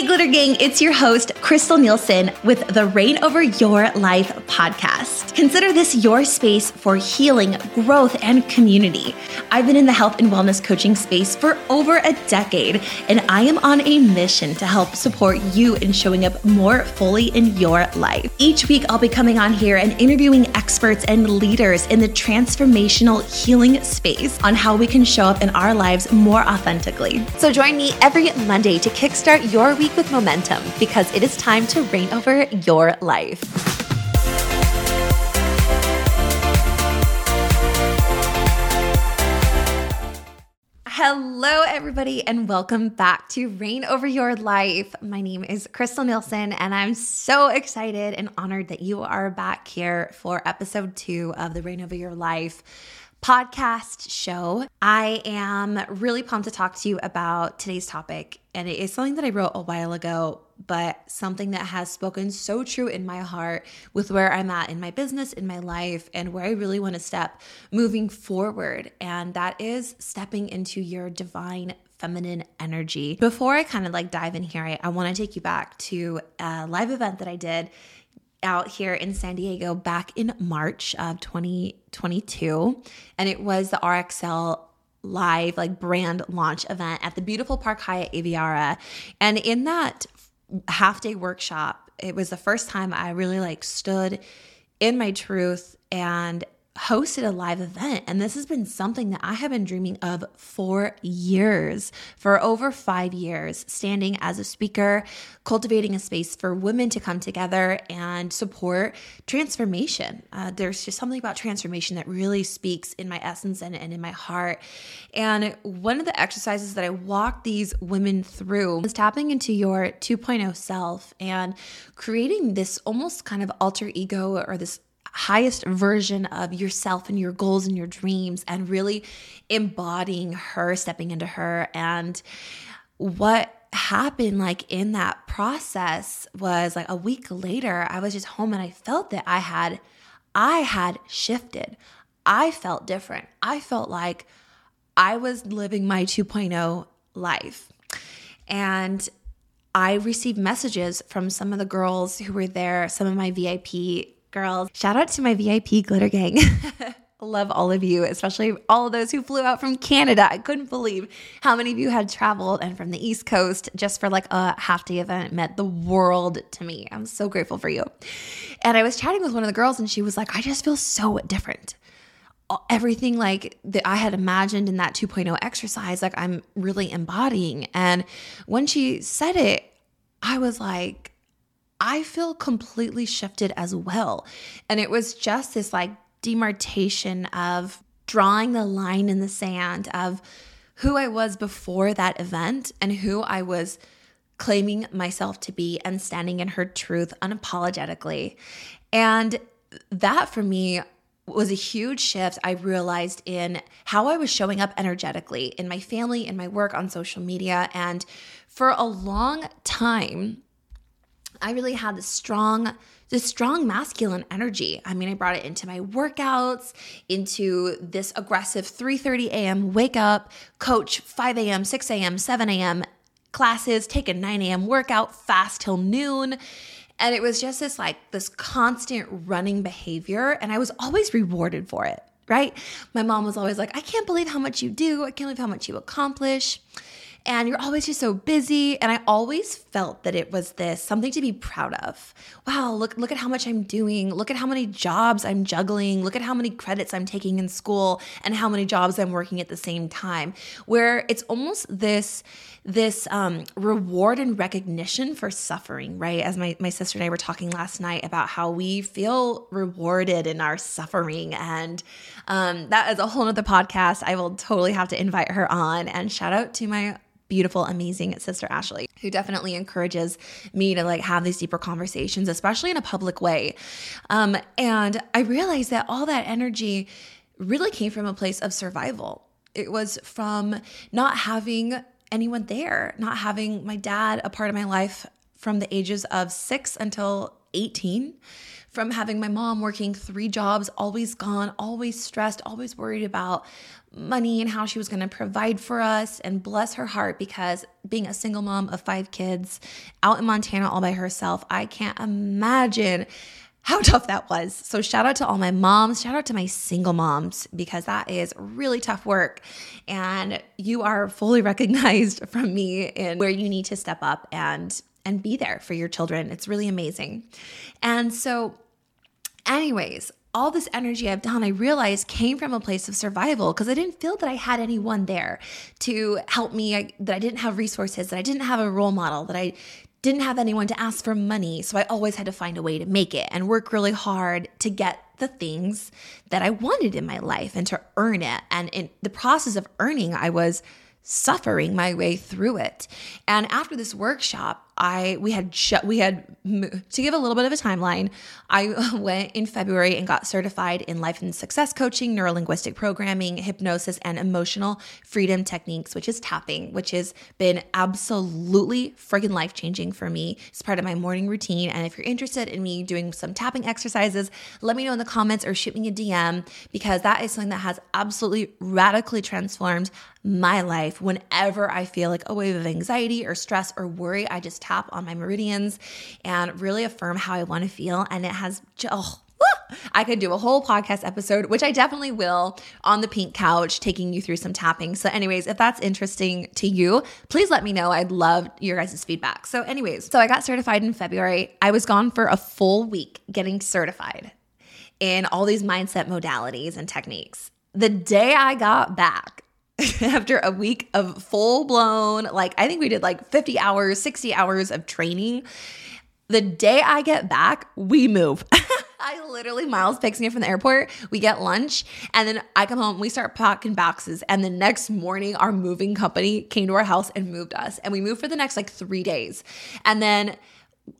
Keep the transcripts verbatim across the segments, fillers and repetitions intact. Hey, Glitter Gang, it's your host, Crystal Nielsen, with the Reign Over Your Life podcast. Consider this your space for healing, growth, and community. I've been in the health and wellness coaching space for over a decade, and I am on a mission to help support you in showing up more fully in your life. Each week, I'll be coming on here and interviewing experts and leaders in the transformational healing space on how we can show up in our lives more authentically. So join me every Monday to kickstart your week with momentum, because it is time to reign over your life. Hello, everybody, and welcome back to Reign Over Your Life. My name is Crystal Nielsen, and I'm so excited and honored that you are back here for episode two of the Reign Over Your Life podcast show. I am really pumped to talk to you about today's topic, and it is something that I wrote a while ago, but something that has spoken so true in my heart with where I'm at in my business, in my life, and where I really want to step moving forward, and that is stepping into your divine feminine energy. Before I kind of like dive in here, I, I want to take you back to a live event that I did out here in San Diego back in March of twenty twenty-two, and it was the R X L live like brand launch event at the beautiful Park Hyatt Aviara. And in that half day workshop, it was the first time I really like stood in my truth and hosted a live event. And this has been something that I have been dreaming of for years, for over five years, standing as a speaker, cultivating a space for women to come together and support transformation. Uh, there's just something about transformation that really speaks in my essence and, and in my heart. And one of the exercises that I walked these women through was tapping into your two point oh self and creating this almost kind of alter ego or this highest version of yourself and your goals and your dreams, and really embodying her, stepping into her. And what happened like in that process was like a week later, I was just home and I felt that I had, I had shifted. I felt different. I felt like I was living my two point oh life. And I received messages from some of the girls who were there, some of my V I P girls. Shout out to my V I P Glitter Gang. Love all of you, especially all of those who flew out from Canada. I couldn't believe how many of you had traveled, and from the East Coast just for like a half day event meant the world to me. I'm so grateful for you. And I was chatting with one of the girls, and she was like, I just feel so different. Everything like that I had imagined in that two point oh exercise, like I'm really embodying. And when she said it, I was like, I feel completely shifted as well. And it was just this like demarcation of drawing the line in the sand of who I was before that event and who I was claiming myself to be, and standing in her truth unapologetically. And that for me was a huge shift I realized in how I was showing up energetically in my family, in my work, on social media. And for a long time, I really had this strong, this strong masculine energy. I mean, I brought it into my workouts, into this aggressive three thirty a.m. wake up, coach five a.m., six a.m., seven a.m. classes, take a nine a.m. workout, fast till noon. And it was just this like this constant running behavior, and I was always rewarded for it, right? My mom was always like, I can't believe how much you do. I can't believe how much you accomplish. And you're always just so busy. And I always felt that it was this something to be proud of. Wow, look, look at how much I'm doing. Look at how many jobs I'm juggling. Look at how many credits I'm taking in school and how many jobs I'm working at the same time. Where it's almost this, this um, reward and recognition for suffering, right? As my, my sister and I were talking last night about how we feel rewarded in our suffering. And um, that is a whole nother podcast. I will totally have to invite her on. And shout out to my beautiful, amazing sister Ashley, who definitely encourages me to like have these deeper conversations, especially in a public way. Um, and I realized that all that energy really came from a place of survival. It was from not having anyone there, not having my dad a part of my life from the ages of six until eighteen, from having my mom working three jobs, always gone, always stressed, always worried about money and how she was going to provide for us. And bless her heart, because being a single mom of five kids out in Montana all by herself, I can't imagine how tough that was. So shout out to all my moms, shout out to my single moms, because that is really tough work. And you are fully recognized from me in where you need to step up and and be there for your children. It's really amazing. And so anyways, all this energy I've done, I realized, came from a place of survival, because I didn't feel that I had anyone there to help me, I, that I didn't have resources, that I didn't have a role model, that I didn't have anyone to ask for money. So I always had to find a way to make it and work really hard to get the things that I wanted in my life and to earn it. And in the process of earning, I was suffering my way through it. And after this workshop, I we had we had to give a little bit of a timeline. I went in February and got certified in life and success coaching, neurolinguistic programming, hypnosis, and emotional freedom techniques, which is tapping, which has been absolutely friggin' life changing for me. It's part of my morning routine. And if you're interested in me doing some tapping exercises, let me know in the comments or shoot me a D M, because that is something that has absolutely radically transformed my life. Whenever I feel like a wave of anxiety or stress or worry, I just tap on my meridians and really affirm how I want to feel. And it has, oh, I could do a whole podcast episode, which I definitely will, on the pink couch, taking you through some tapping. So anyways, if that's interesting to you, please let me know. I'd love your guys' feedback. So anyways, so I got certified in February. I was gone for a full week getting certified in all these mindset modalities and techniques. The day I got back, after a week of full-blown, like I think we did like fifty hours, sixty hours of training, the day I get back, we move. I literally, Miles picks me up from the airport, we get lunch, and then I come home, we start packing boxes, and the next morning our moving company came to our house and moved us, and we moved for the next like three days. And then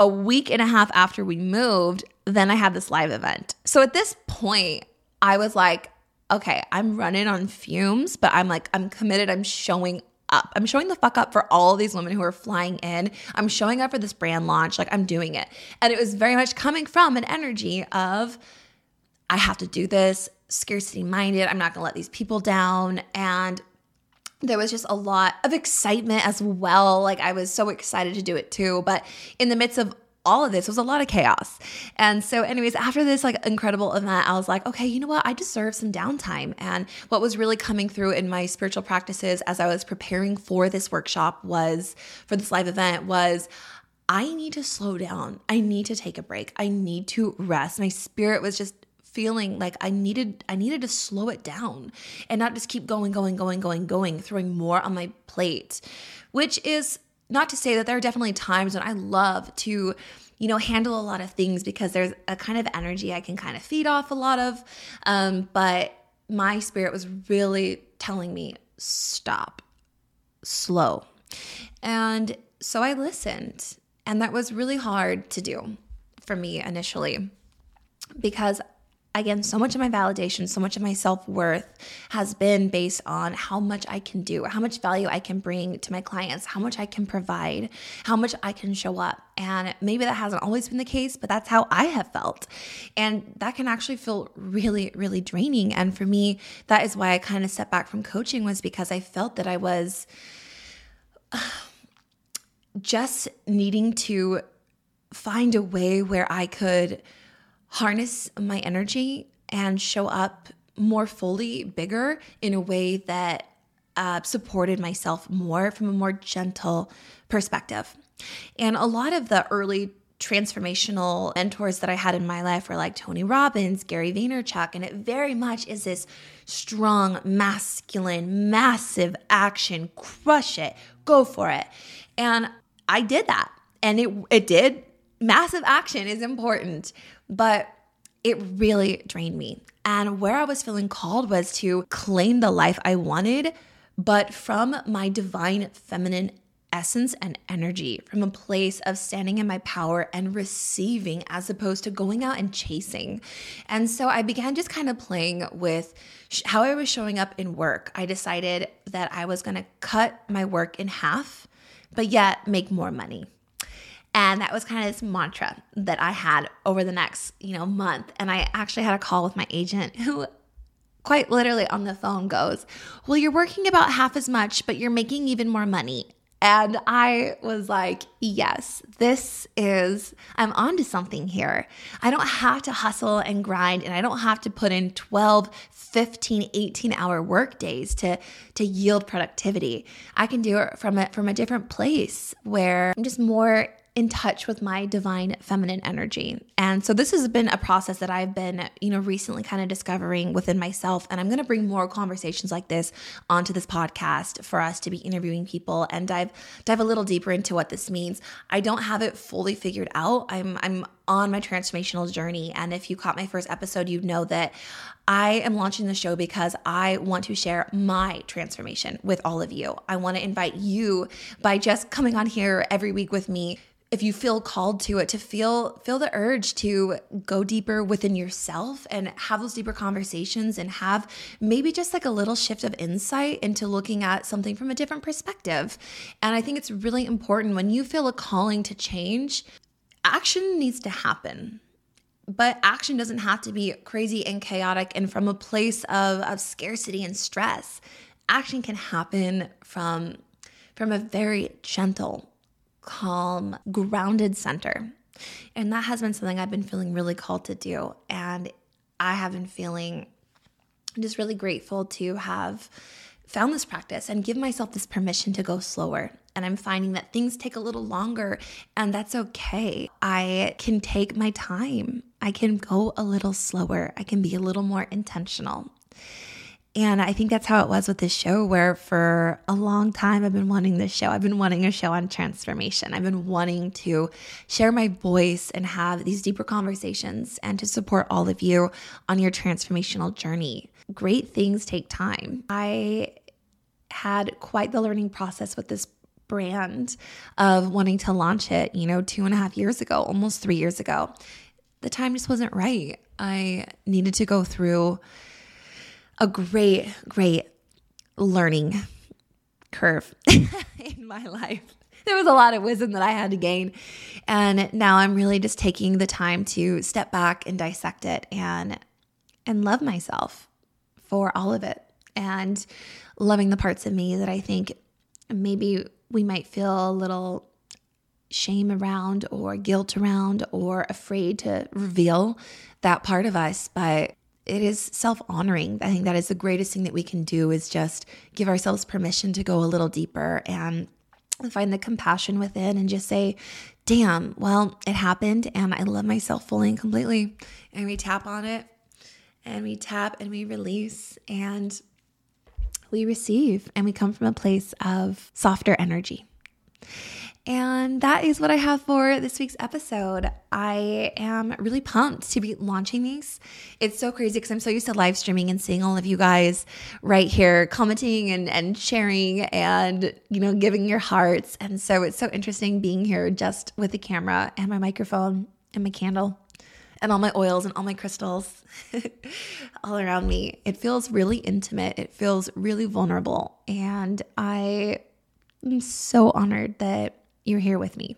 a week and a half after we moved, then I had this live event. So at this point, I was like, okay, I'm running on fumes, but I'm like, I'm committed. I'm showing up. I'm showing the fuck up for all of these women who are flying in. I'm showing up for this brand launch. Like, I'm doing it. And it was very much coming from an energy of, I have to do this, scarcity minded. I'm not going to let these people down. And there was just a lot of excitement as well. Like, I was so excited to do it too. But in the midst of all of this, was a lot of chaos. And so anyways, after this like incredible event, I was like, okay, you know what? I deserve some downtime. And what was really coming through in my spiritual practices as I was preparing for this workshop was, for this live event was, I need to slow down. I need to take a break. I need to rest. My spirit was just feeling like I needed, I needed to slow it down and not just keep going, going, going, going, going, throwing more on my plate, which is not to say that there are definitely times when I love to, you know, handle a lot of things, because there's a kind of energy I can kind of feed off a lot of. Um, but my spirit was really telling me, stop, slow. And so I listened, and that was really hard to do for me initially, because again, so much of my validation, so much of my self-worth has been based on how much I can do, how much value I can bring to my clients, how much I can provide, how much I can show up. And maybe that hasn't always been the case, but that's how I have felt. And that can actually feel really, really draining. And for me, that is why I kind of stepped back from coaching, was because I felt that I was just needing to find a way where I could harness my energy and show up more fully, bigger, in a way that uh, supported myself more from a more gentle perspective. And a lot of the early transformational mentors that I had in my life were like Tony Robbins, Gary Vaynerchuk, and it very much is this strong, masculine, massive action, crush it, go for it. And I did that, and it it did. Massive action is important, but it really drained me. And where I was feeling called was to claim the life I wanted, but from my divine feminine essence and energy, from a place of standing in my power and receiving, as opposed to going out and chasing. And so I began just kind of playing with sh- how I was showing up in work. I decided that I was going to cut my work in half, but yet make more money. And that was kind of this mantra that I had over the next, you know, month. And I actually had a call with my agent who quite literally on the phone goes, well, you're working about half as much, but you're making even more money. And I was like, yes, this is, I'm onto something here. I don't have to hustle and grind, and I don't have to put in twelve, fifteen, eighteen hour work days to, to yield productivity. I can do it from a, from a different place where I'm just more in touch with my divine feminine energy. And so this has been a process that I've been, you know, recently kind of discovering within myself. And I'm going to bring more conversations like this onto this podcast for us to be interviewing people and dive dive a little deeper into what this means. I don't have it fully figured out. I'm I'm on my transformational journey. And if you caught my first episode, you know that I am launching the show because I want to share my transformation with all of you. I want to invite you by just coming on here every week with me, if you feel called to it, to feel feel the urge to go deeper within yourself and have those deeper conversations and have maybe just like a little shift of insight into looking at something from a different perspective. And I think it's really important when you feel a calling to change, action needs to happen. But action doesn't have to be crazy and chaotic and from a place of, of scarcity and stress. Action can happen from, from a very gentle, calm, grounded center. And that has been something I've been feeling really called to do. And I have been feeling just really grateful to have found this practice and give myself this permission to go slower. And I'm finding that things take a little longer, and that's okay. I can take my time. I can go a little slower. I can be a little more intentional. And I think that's how it was with this show, where for a long time I've been wanting this show. I've been wanting a show on transformation. I've been wanting to share my voice and have these deeper conversations and to support all of you on your transformational journey. Great things take time. I had quite the learning process with this brand of wanting to launch it, you know, two and a half years ago, almost three years ago. The time just wasn't right. I needed to go through a great, great learning curve in my life. There was a lot of wisdom that I had to gain. And now I'm really just taking the time to step back and dissect it and and love myself for all of it, and loving the parts of me that I think maybe we might feel a little shame around or guilt around or afraid to reveal that part of us. But it is self-honoring. I think that is the greatest thing that we can do, is just give ourselves permission to go a little deeper and find the compassion within and just say, damn, well, it happened and I love myself fully and completely. And we tap on it and we tap and we release and we receive, and we come from a place of softer energy. And that is what I have for this week's episode. I am really pumped to be launching these. It's so crazy because I'm so used to live streaming and seeing all of you guys right here commenting and, and sharing and, you know, giving your hearts. And so it's so interesting being here just with the camera and my microphone and my candle and all my oils and all my crystals all around me. It feels really intimate. It feels really vulnerable. And I am so honored that you're here with me.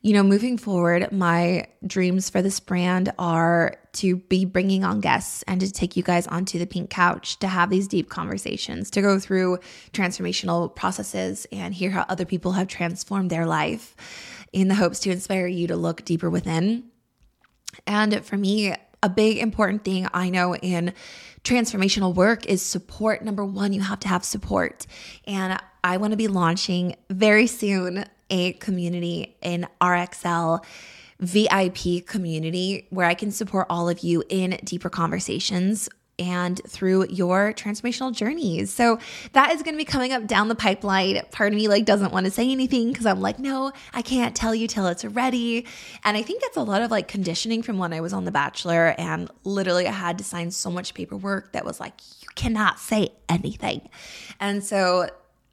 You know, moving forward, my dreams for this brand are to be bringing on guests and to take you guys onto the pink couch, to have these deep conversations, to go through transformational processes and hear how other people have transformed their life, in the hopes to inspire you to look deeper within. And for me, a big important thing I know in transformational work is support. Number one, you have to have support. And I want to be launching very soon a community, an R X L V I P community, where I can support all of you in deeper conversations and through your transformational journeys. So that is going to be coming up down the pipeline. Part of me like doesn't want to say anything because I'm like, no, I can't tell you till it's ready. And I think that's a lot of like conditioning from when I was on The Bachelor, and literally I had to sign so much paperwork that was like, you cannot say anything. And so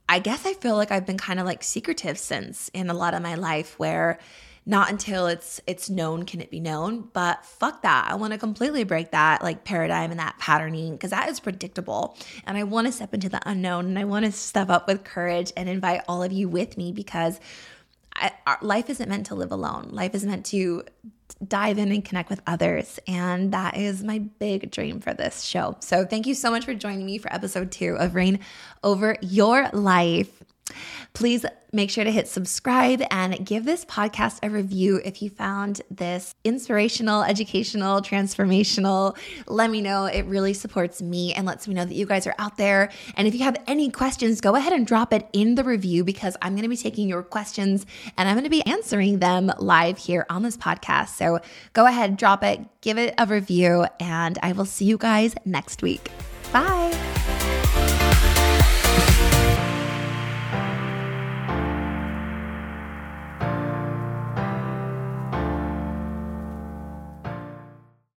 I guess I feel like I've been kind of like secretive since in a lot of my life, where not until it's it's known can it be known. But fuck that. I want to completely break that like paradigm and that patterning, because that is predictable. And I want to step into the unknown, and I want to step up with courage and invite all of you with me, because I, our, life isn't meant to live alone. Life is meant to dive in and connect with others. And that is my big dream for this show. So thank you so much for joining me for episode two of Reign Over Your Life. Please make sure to hit subscribe and give this podcast a review if you found this inspirational, educational, transformational. Let me know. It really supports me and lets me know that you guys are out there. And if you have any questions, go ahead and drop it in the review, because I'm going to be taking your questions and I'm going to be answering them live here on this podcast. So go ahead, drop it, give it a review, and I will see you guys next week. Bye.